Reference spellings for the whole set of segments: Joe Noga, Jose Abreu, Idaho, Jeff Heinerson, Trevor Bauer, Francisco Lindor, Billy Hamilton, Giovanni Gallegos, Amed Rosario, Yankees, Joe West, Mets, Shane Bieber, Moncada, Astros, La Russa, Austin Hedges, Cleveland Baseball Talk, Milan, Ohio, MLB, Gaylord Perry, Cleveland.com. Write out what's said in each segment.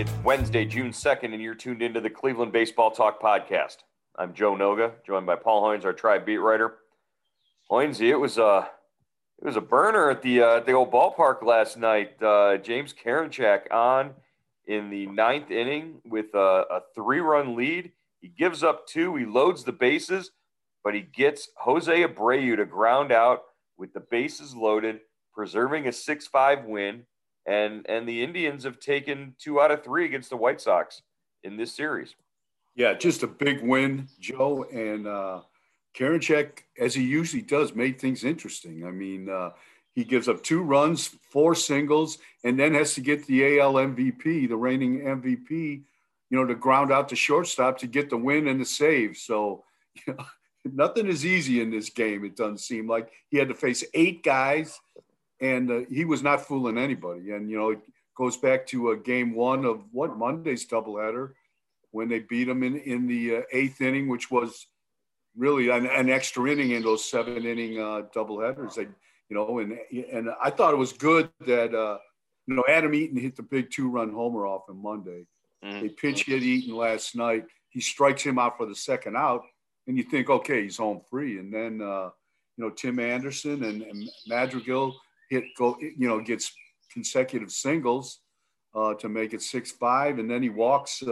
It's Wednesday, June 2nd, and you're tuned into the Cleveland Baseball Talk podcast. I'm Joe Noga, joined by Paul Hoynes, our Tribe beat writer. Hoynes, it was a burner at the old ballpark last night. James Karinchak on in the ninth inning with a three-run lead. He gives up two. He loads the bases, but he gets Jose Abreu to ground out with the bases loaded, preserving a 6-5 win. And the Indians have taken 2 out of 3 against the White Sox in this series. Yeah, just a big win, Joe. And Karinchak, as he usually does, made things interesting. I mean, he gives up 2 runs, 4 singles, and then has to get the AL MVP, the reigning MVP, to ground out the shortstop to get the win and the save. So nothing is easy in this game, it doesn't seem like. He had to face 8 guys. And he was not fooling anybody. And, it goes back to game 1 of Monday's doubleheader when they beat him in the 8th inning, which was really an extra inning in those 7-inning doubleheaders. And I thought it was good that, Adam Eaton hit the big 2-run homer off him Monday. Mm-hmm. They pinch hit Eaton last night. He strikes him out for the second out. And you think, okay, he's home free. And then, Tim Anderson and Madrigal – gets consecutive singles to make it 6-5, and then he walks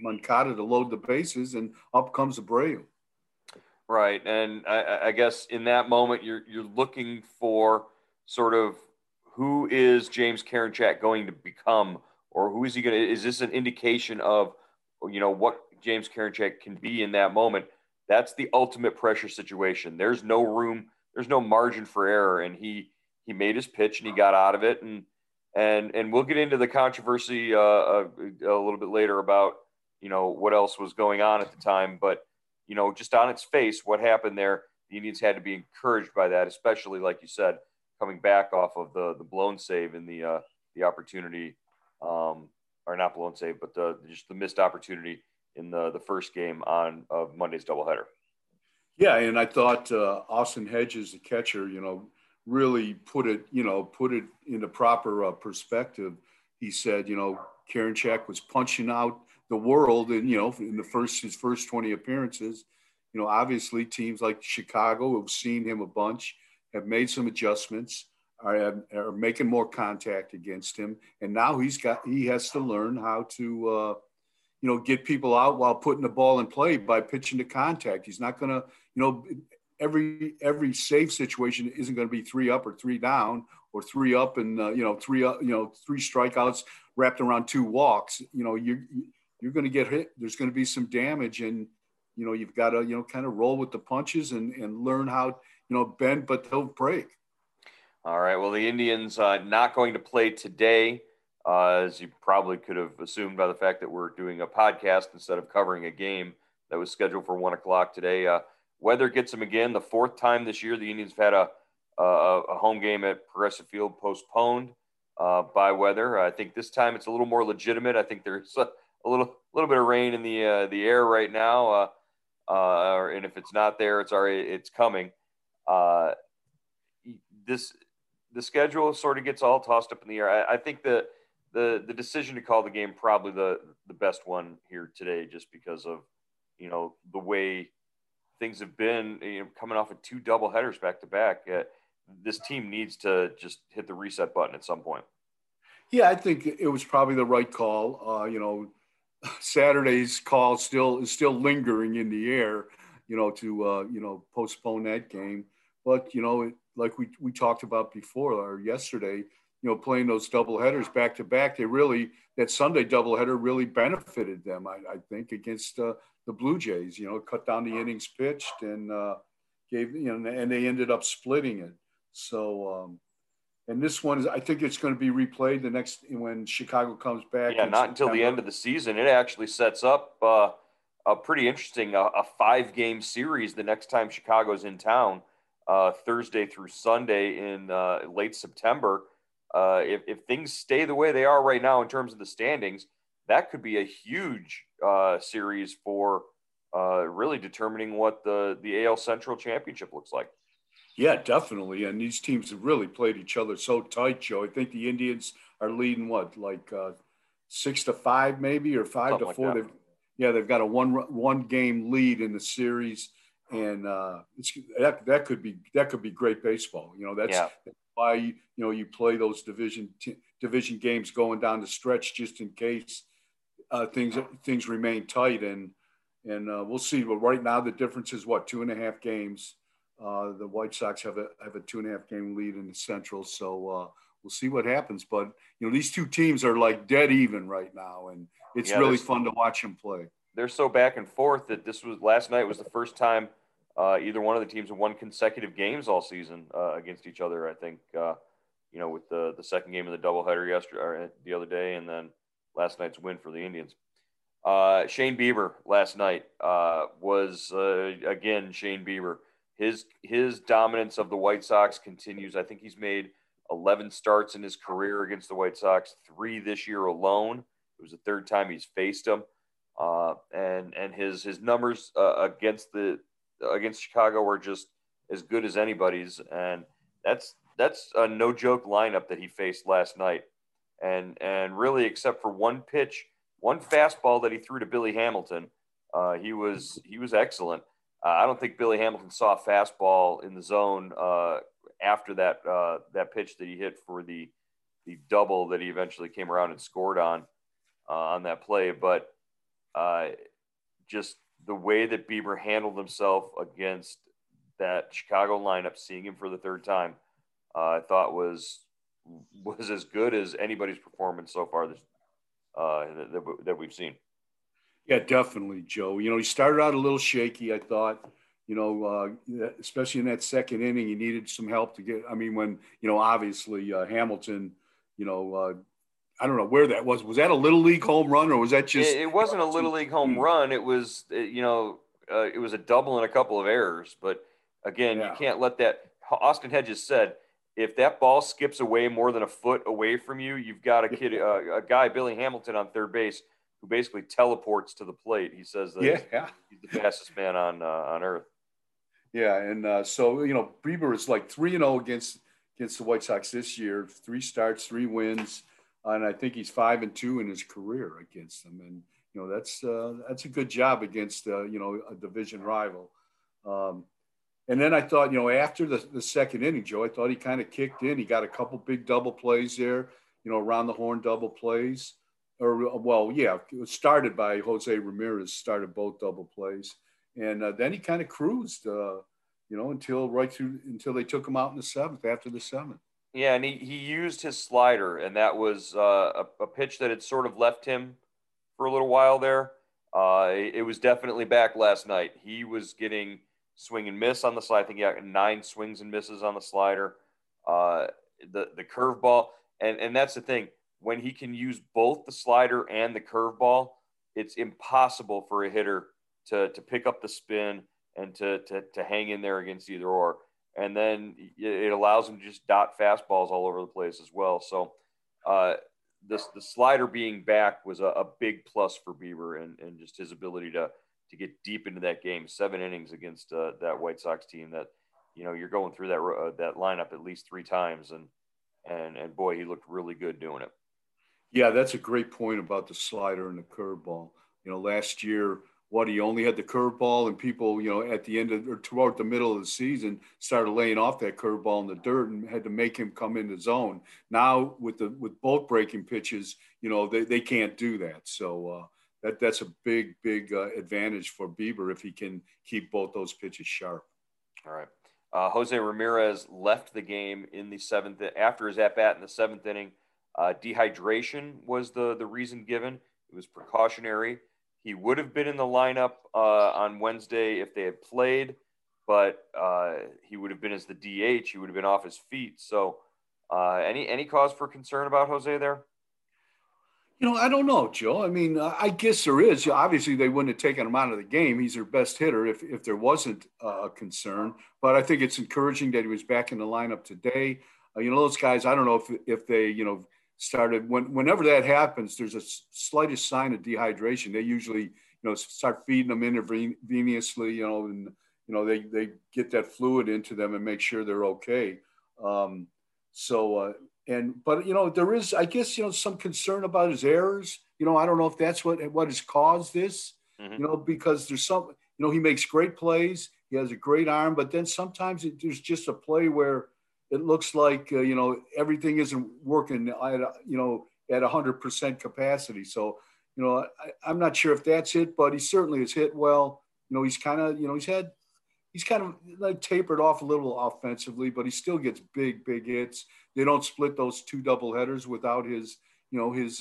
Moncada to load the bases, and up comes Abreu. Right, and I guess in that moment you're looking for sort of who is James Karinchak going to become, or who is he going to? Is this an indication of what James Karinchak can be in that moment? That's the ultimate pressure situation. There's no room, there's no margin for error, and he made his pitch and he got out of it. And we'll get into the controversy a little bit later about, what else was going on at the time, but, just on its face, what happened there, the Indians had to be encouraged by that, especially like you said, coming back off of the blown save and the opportunity, or not blown save, but just the missed opportunity in the first game of Monday's doubleheader. Yeah. And I thought Austin Hedges, the catcher, really put it in the proper perspective. He said, Karinchak was punching out the world and, in his first 20 appearances, obviously teams like Chicago who've seen him a bunch have made some adjustments, are making more contact against him. And now he has to learn how to, get people out while putting the ball in play by pitching to contact. He's not going to, every safe situation isn't going to be 3-up or 3-down or 3-up and 3 strikeouts wrapped around 2 walks. You're going to get hit. There's going to be some damage, and you've got to kind of roll with the punches and learn how bend but don't break. All right. Well, the Indians not going to play today, as you probably could have assumed by the fact that we're doing a podcast instead of covering a game that was scheduled for 1:00 today. Weather gets them again. The 4th time this year, the Indians have had a home game at Progressive Field postponed by weather. I think this time it's a little more legitimate. I think there's a little bit of rain in the air right now, and if it's not there, it's coming. This schedule sort of gets all tossed up in the air. I think the the decision to call the game probably the best one here today, just because of, you know, the way things have been, you know, coming off of two double headers back to back. This team needs to just hit the reset button at some point. Yeah, I think it was probably the right call. You know, Saturday's call is still lingering in the air, you know, to, you know, postpone that game. But, you know, like we talked about before or yesterday, you know, playing those double headers back to back, that Sunday doubleheader really benefited them, I think, against the Blue Jays. You know, cut down the innings pitched and gave, you know, and they ended up splitting it. So, and this one is, I think it's going to be replayed the next, when Chicago comes back. Yeah, not until the end of the season. It actually sets up a pretty interesting, a 5-game series the next time Chicago's in town, Thursday through Sunday in late September. If things stay the way they are right now in terms of the standings, that could be a huge series for really determining what the AL Central Championship looks like. Yeah, definitely. And these teams have really played each other so tight, Joe. I think the Indians are leading, 6-5 maybe, or 5-4. Like they've got a one game lead in the series, and that could be great baseball. You know, that's why, you know, you play those division games going down the stretch, just in case things remain tight, and we'll see. But right now the difference is 2.5 games. The White Sox have a 2.5 game lead in the Central, so we'll see what happens. But you know, these two teams are like dead even right now, and it's really fun to watch them play. They're so back and forth that last night was the first time either one of the teams won consecutive games all season against each other. I think you know, with the second game of the doubleheader yesterday, or the other day, and then last night's win for the Indians. Shane Bieber last night was again Shane Bieber. His dominance of the White Sox continues. I think he's made 11 starts in his career against the White Sox, 3 this year alone. It was the third time he's faced them. And his numbers against Chicago were just as good as anybody's. And that's a no joke lineup that he faced last night. And really, except for one pitch, one fastball that he threw to Billy Hamilton, he was excellent. I don't think Billy Hamilton saw a fastball in the zone after that pitch that he hit for the double that he eventually came around and scored on that play. But just the way that Bieber handled himself against that Chicago lineup, seeing him for the third time, I thought was as good as anybody's performance so far that we've seen. Yeah, definitely, Joe. You know, he started out a little shaky, I thought, you know, especially in that second inning, he needed some help obviously Hamilton, you know, I don't know where that was. Was that a Little League home run, or was that just? It wasn't a Little League home run. It was, you know, it was a double and a couple of errors. But again, You can't let that. Austin Hedges said, if that ball skips away more than a foot away from you, you've got a guy, Billy Hamilton, on third base, who basically teleports to the plate. He says that he's the fastest man on earth. Yeah, and so, you know, Bieber is like 3-0 against the White Sox this year. 3 starts, 3 wins, and I think he's 5-2 in his career against them. And you know, that's a good job against you know, a division rival. And then I thought, you know, after the second inning, Joe, I thought he kind of kicked in. He got a couple big double plays there, you know, around the horn double plays. It was started by Jose Ramirez, started both double plays. And then he kind of cruised, you know, until they took him out in the seventh, after the seventh. Yeah, and he used his slider, and that was a pitch that had sort of left him for a little while there. It was definitely back last night. He was getting swing and miss on the slide. I think he got 9 swings and misses on the slider. The curveball, and that's the thing. When he can use both the slider and the curveball, it's impossible for a hitter to pick up the spin and to hang in there against either or. And then it allows him to just dot fastballs all over the place as well. So the slider being back was a big plus for Bieber, and just his ability to get deep into that game. 7 innings against that White Sox team that, you know, you're going through that lineup at least 3 times, and boy, he looked really good doing it. Yeah, that's a great point about the slider and the curveball. You know, last year, he only had the curveball, and people, you know, at the end of, or toward the middle of the season, started laying off that curveball in the dirt and had to make him come into zone. Now with the, with both breaking pitches, you know, they can't do that. So that's a big advantage for Bieber if he can keep both those pitches sharp. All right. Jose Ramirez left the game in the seventh after his at bat in the seventh inning. Dehydration was the reason given. It was precautionary. He would have been in the lineup on Wednesday if they had played, but he would have been as the DH. He would have been off his feet. So any cause for concern about Jose there? You know, I don't know, Joe. I mean, I guess there is. Obviously, they wouldn't have taken him out of the game. He's their best hitter if there wasn't a concern. But I think it's encouraging that he was back in the lineup today. You know, those guys, I don't know if they, you know, started whenever that happens, there's a slightest sign of dehydration. They usually, you know, start feeding them intravenously, you know, and, you know, they get that fluid into them and make sure they're okay. But, you know, there is, I guess, you know, some concern about his errors. You know, I don't know if that's what has caused this, you know, because there's some, you know, he makes great plays. He has a great arm, but then sometimes there's just a play where it looks like, you know, everything isn't working, at 100% capacity. So, you know, I'm not sure if that's it, but he certainly has hit well. You know, he's kind of like tapered off a little offensively, but he still gets big hits. They don't split those two doubleheaders without his, you know, his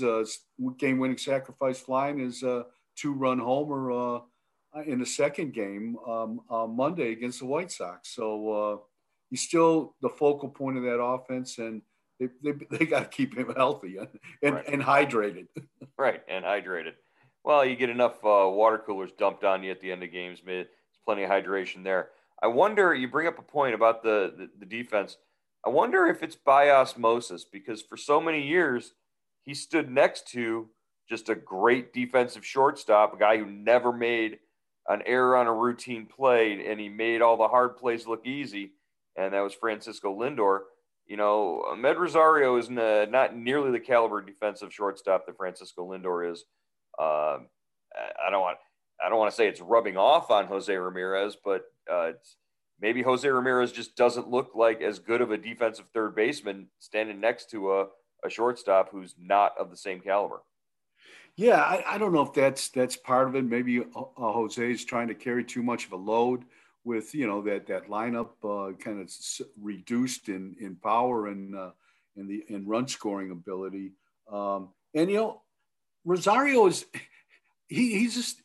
game-winning sacrifice fly and his two-run homer in the second game Monday against the White Sox. So, he's still the focal point of that offense, and they got to keep him healthy and hydrated. Right, and hydrated. Well, you get enough water coolers dumped on you at the end of games. There's plenty of hydration there. I wonder, you bring up a point about the defense. I wonder if it's by osmosis, because for so many years, he stood next to just a great defensive shortstop, a guy who never made an error on a routine play, and he made all the hard plays look easy. And that was Francisco Lindor. You know, Amed Rosario is not nearly the caliber defensive shortstop that Francisco Lindor is. I don't want to say it's rubbing off on Jose Ramirez, but maybe Jose Ramirez just doesn't look like as good of a defensive third baseman standing next to a shortstop who's not of the same caliber. Yeah, I don't know if that's part of it. Maybe Jose's trying to carry too much of a load with, you know, that lineup kind of reduced in power and in run scoring ability. And, you know, Rosario is, he's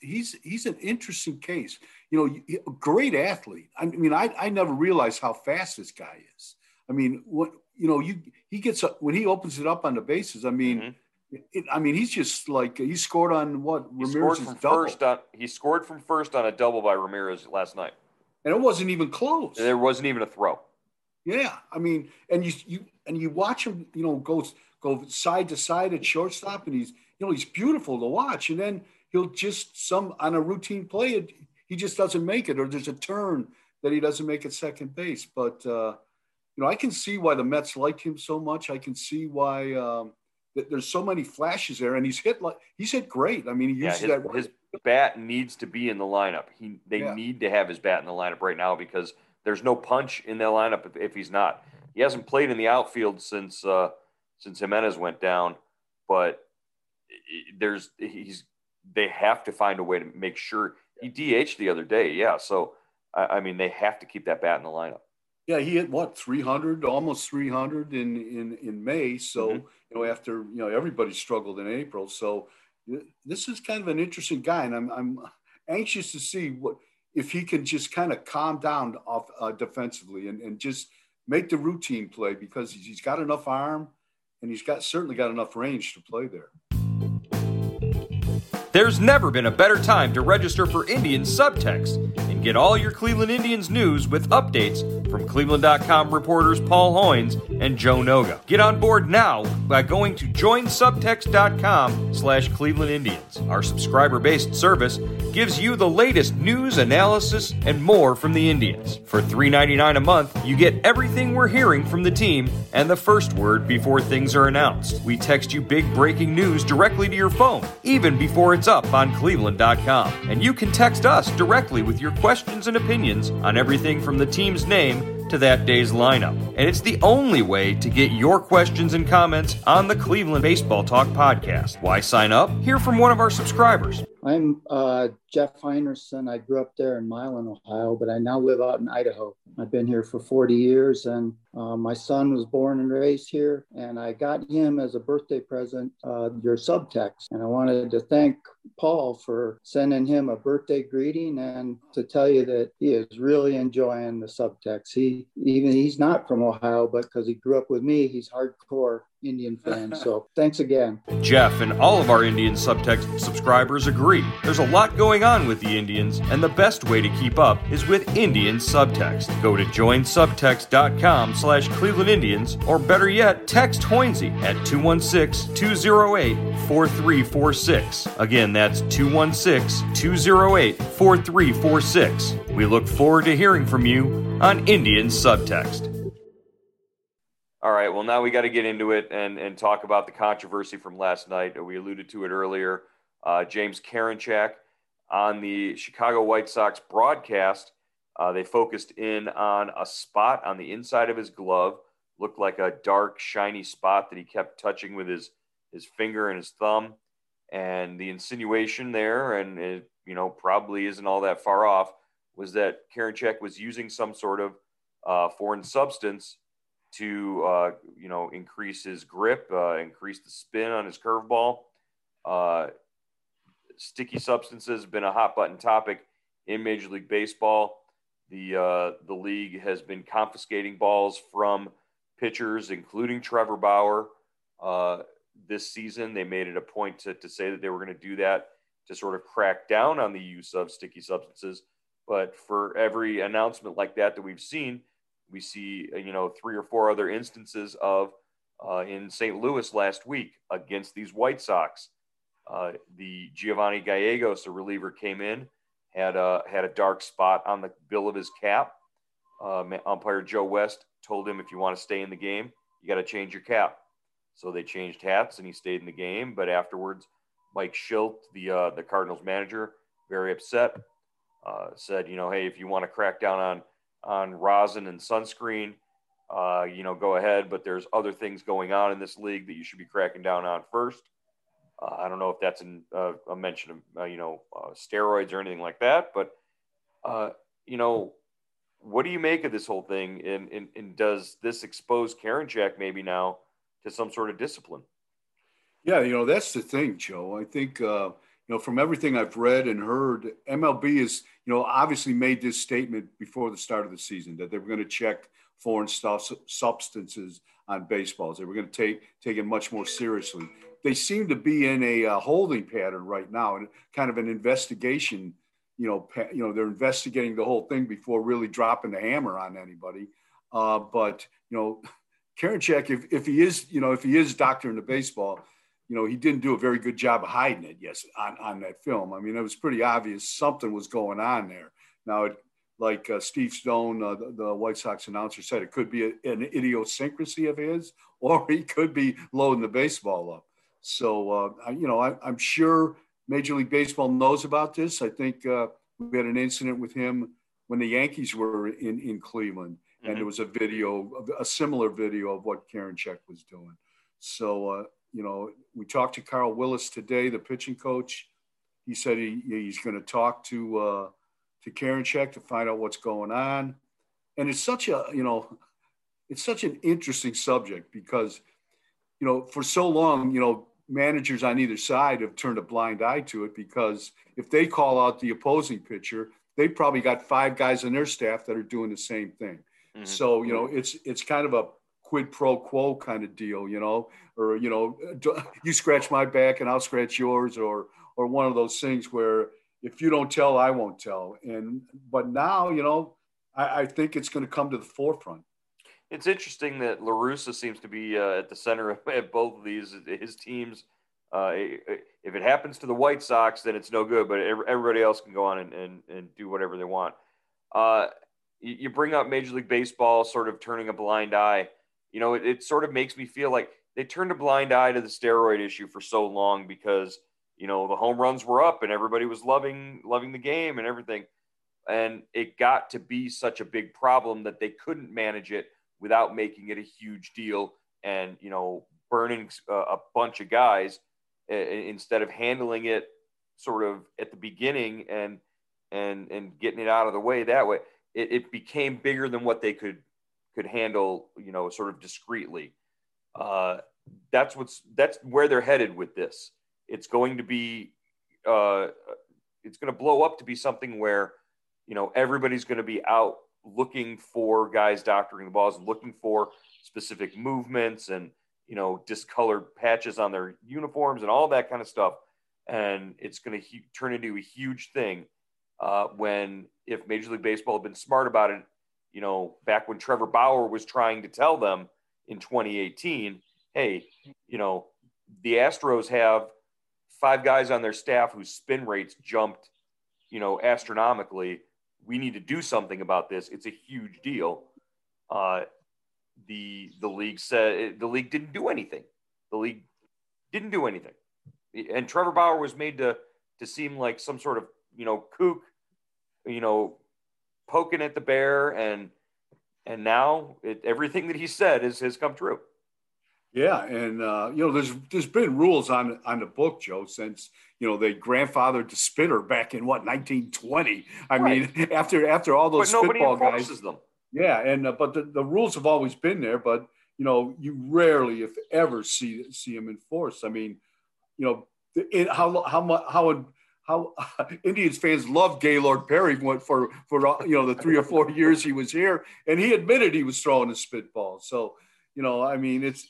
an interesting case, you know, a great athlete. I mean, I never realized how fast this guy is. I mean, he gets, when he opens it up on the bases, I mean, he's just like, he scored on Ramirez's double. He scored from first on a double by Ramirez last night. And it wasn't even close. And there wasn't even a throw. Yeah, I mean, and you watch him, you know, go side to side at shortstop, and he's, you know, he's beautiful to watch. And then he'll just on a routine play, he just doesn't make it, or there's a turn that he doesn't make at second base. But you know, I can see why the Mets like him so much. I can see why there's so many flashes there, and he's hit great. I mean, he uses that. His bat needs to be in the lineup. They need to have his bat in the lineup right now, because there's no punch in that lineup if he's not. He hasn't played in the outfield since Jimenez went down, but they have to find a way to make sure. He DH'd the other day. Yeah. So, I mean, they have to keep that bat in the lineup. Yeah. He hit almost 300 in May. So, you know, after, you know, everybody struggled in April. So, this is kind of an interesting guy, and I'm anxious to see if he can just kind of calm down off defensively and just make the routine play, because he's got enough arm and he's certainly got enough range to play there. There's never been a better time to register for Indians Subtext and get all your Cleveland Indians news with updates from Cleveland.com reporters Paul Hoynes and Joe Noga. Get on board now by going to joinsubtext.com/Cleveland Indians. Our subscriber-based service gives you the latest news, analysis, and more from the Indians. For $3.99 a month, you get everything we're hearing from the team and the first word before things are announced. We text you big breaking news directly to your phone, even before it's up on Cleveland.com. And you can text us directly with your questions and opinions on everything from the team's name to that day's lineup. And it's the only way to get your questions and comments on the Cleveland Baseball Talk podcast. Why sign up? Hear from one of our subscribers. I'm Jeff Heinerson. I grew up there in Milan, Ohio, but I now live out in Idaho. I've been here for 40 years, and my son was born and raised here, and I got him as a birthday present, your subtext. And I wanted to thank Paul for sending him a birthday greeting and to tell you that he is really enjoying the subtext. He's not from Ohio, but because he grew up with me, he's hardcore Indian fans. So thanks again. Jeff and all of our Indian Subtext subscribers agree. There's a lot going on with the Indians, and the best way to keep up is with Indian Subtext. Go to joinsubtext.com/Cleveland Indians, or better yet, text Hoynesy at 216-208-4346. Again, that's 216-208-4346. We look forward to hearing from you on Indian Subtext. All right, well, now we got to get into it and talk about the controversy from last night. We alluded to it earlier. James Karinchak on the Chicago White Sox broadcast. They focused in on a spot on the inside of his glove. Looked like a dark, shiny spot that he kept touching with his finger and his thumb. And the insinuation there, and it, probably isn't all that far off, was that Karinchak was using some sort of foreign substance to, increase his grip, increase the spin on his curveball. Sticky substances have been a hot button topic in Major League Baseball. The league has been confiscating balls from pitchers, including Trevor Bauer, this season. They made it a point to say that they were going to do that to sort of crack down on the use of sticky substances. But for every announcement like that we've seen, we see, three or four other instances of in St. Louis last week against these White Sox. The Giovanni Gallegos, a reliever, came in, had a dark spot on the bill of his cap. Umpire Joe West told him, if you want to stay in the game, you got to change your cap. So they changed hats and he stayed in the game. But afterwards, Mike Shildt, the Cardinals manager, very upset, said, hey, if you want to crack down on rosin and sunscreen, go ahead, but there's other things going on in this league that you should be cracking down on first. I don't know if that's a mention of, steroids or anything like that, but, what do you make of this whole thing? And does this expose Karinchak maybe now to some sort of discipline? Yeah. That's the thing, Joe. I think, from everything I've read and heard, MLB is, obviously made this statement before the start of the season that they were going to check foreign substances on baseballs. They were going to take it much more seriously. They seem to be in a holding pattern right now, and kind of an investigation. They're investigating the whole thing before really dropping the hammer on anybody. But Karinchak, if he is, if he is doctoring the baseball, he didn't do a very good job of hiding it, yes, on that film. I mean, it was pretty obvious something was going on there. Now, Steve Stone, the White Sox announcer, said it could be an idiosyncrasy of his, or he could be loading the baseball up. So, I'm sure Major League Baseball knows about this. I think we had an incident with him when the Yankees were in Cleveland, and there was a similar video of what Karinchak was doing. So, we talked to Carl Willis today, the pitching coach. He said he's going to talk to Karinchak to find out what's going on. And it's such an interesting subject because, for so long, managers on either side have turned a blind eye to it, because if they call out the opposing pitcher, they probably got five guys on their staff that are doing the same thing. Mm-hmm. So, it's kind of a quid pro quo kind of deal, or, you scratch my back and I'll scratch yours, or one of those things where if you don't tell, I won't tell. But now, I think it's going to come to the forefront. It's interesting that La Russa seems to be at the center of both of these. His teams, if it happens to the White Sox, then it's no good, but everybody else can go on and do whatever they want. You bring up Major League Baseball sort of turning a blind eye. You know, it sort of makes me feel like they turned a blind eye to the steroid issue for so long because, you know, the home runs were up and everybody was loving the game and everything. And it got to be such a big problem that they couldn't manage it without making it a huge deal and, you know, burning a bunch of guys instead of handling it sort of at the beginning and getting it out of the way that way. It became bigger than what they could handle, you know, sort of discreetly. That's where they're headed with this. It's going to be, it's going to blow up to be something where, you know, everybody's going to be out looking for guys doctoring the balls, looking for specific movements and, you know, discolored patches on their uniforms and all that kind of stuff. And it's going to turn into a huge thing. When if Major League Baseball had been smart about it, you know, back when Trevor Bauer was trying to tell them in 2018, hey, you know, the Astros have 5 guys on their staff whose spin rates jumped, you know, astronomically. We need to do something about this. It's a huge deal. The league said the league didn't do anything. And Trevor Bauer was made to seem like some sort of, you know, kook, you know, poking at the bear, and now everything that he said has come true. Yeah, and you know, there's been rules on the book, Joe, since, you know, they grandfathered the spitter back in 1920. I mean, after all those spitball guys, them. Yeah, and but the rules have always been there, but you know, you rarely, if ever, see them enforced. I mean, you know, how Indians fans love Gaylord Perry for you know, the 3 or 4 years he was here, and he admitted he was throwing a spitball. So, you know, I mean, it's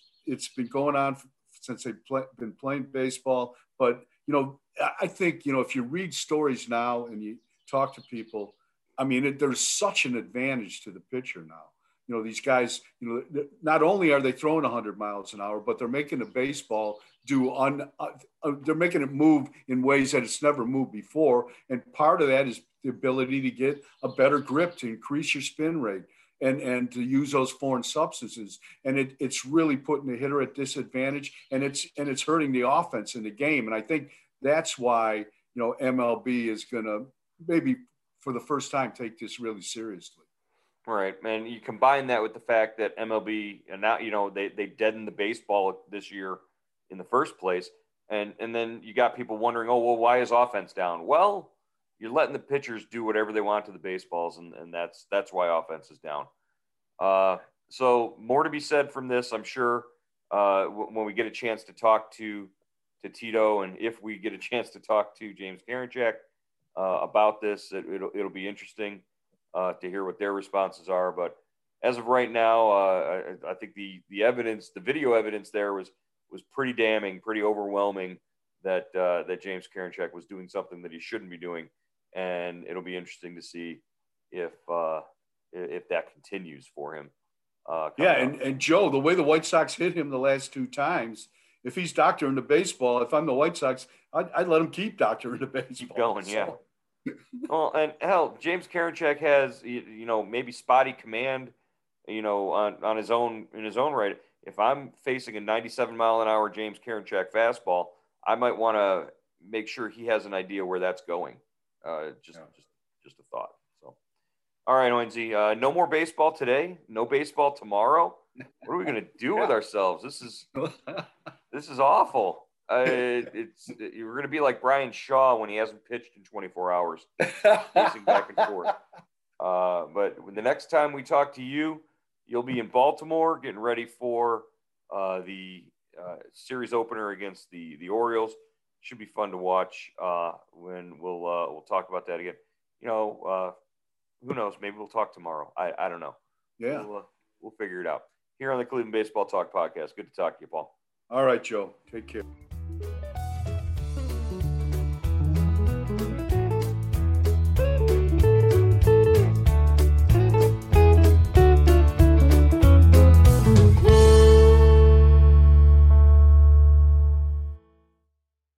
been going on since they've been playing baseball. But, you know, I think, you know, if you read stories now and you talk to people, I mean, there's such an advantage to the pitcher now. You know, these guys, you know, not only are they throwing 100 miles an hour, but they're making the baseball they're making it move in ways that it's never moved before. And part of that is the ability to get a better grip, to increase your spin rate and to use those foreign substances. And it's really putting the hitter at disadvantage, and it's hurting the offense in the game. And I think that's why, you know, MLB is going to maybe for the first time take this really seriously. Right. And you combine that with the fact that MLB, and now, you know, they deadened the baseball this year in the first place. And then you got people wondering, oh, well, why is offense down? Well, you're letting the pitchers do whatever they want to the baseballs. And that's why offense is down. So more to be said from this, I'm sure, when we get a chance to talk to Tito, and if we get a chance to talk to James Karinchak about this, it'll be interesting to hear what their responses are. But as of right now, I think the evidence, the video evidence there was pretty damning, pretty overwhelming that James Karinchak was doing something that he shouldn't be doing. And it'll be interesting to see if that continues for him. And Joe, the way the White Sox hit him the last 2 times, if he's doctoring the baseball, if I'm the White Sox, I'd let him keep doctoring the baseball. Keep going, so. Yeah. Well, and hell, James Karinchak has, you know, maybe spotty command, you know, on his own, in his own right. If I'm facing a 97 mile an hour James Karinchak fastball, I might want to make sure he has an idea where that's going. Just a thought. So, all right, Hoynesy, no more baseball today. No baseball tomorrow. What are we going to do with ourselves? This is awful. We're going to be like Brian Shaw when he hasn't pitched in 24 hours, pacing back and forth. But the next time we talk to you, you'll be in Baltimore getting ready for the series opener against the Orioles. Should be fun to watch. When we'll talk about that again. You know, who knows? Maybe we'll talk tomorrow. I don't know. Yeah, we'll figure it out. Here on the Cleveland Baseball Talk podcast. Good to talk to you, Paul. All right, Joe. Take care.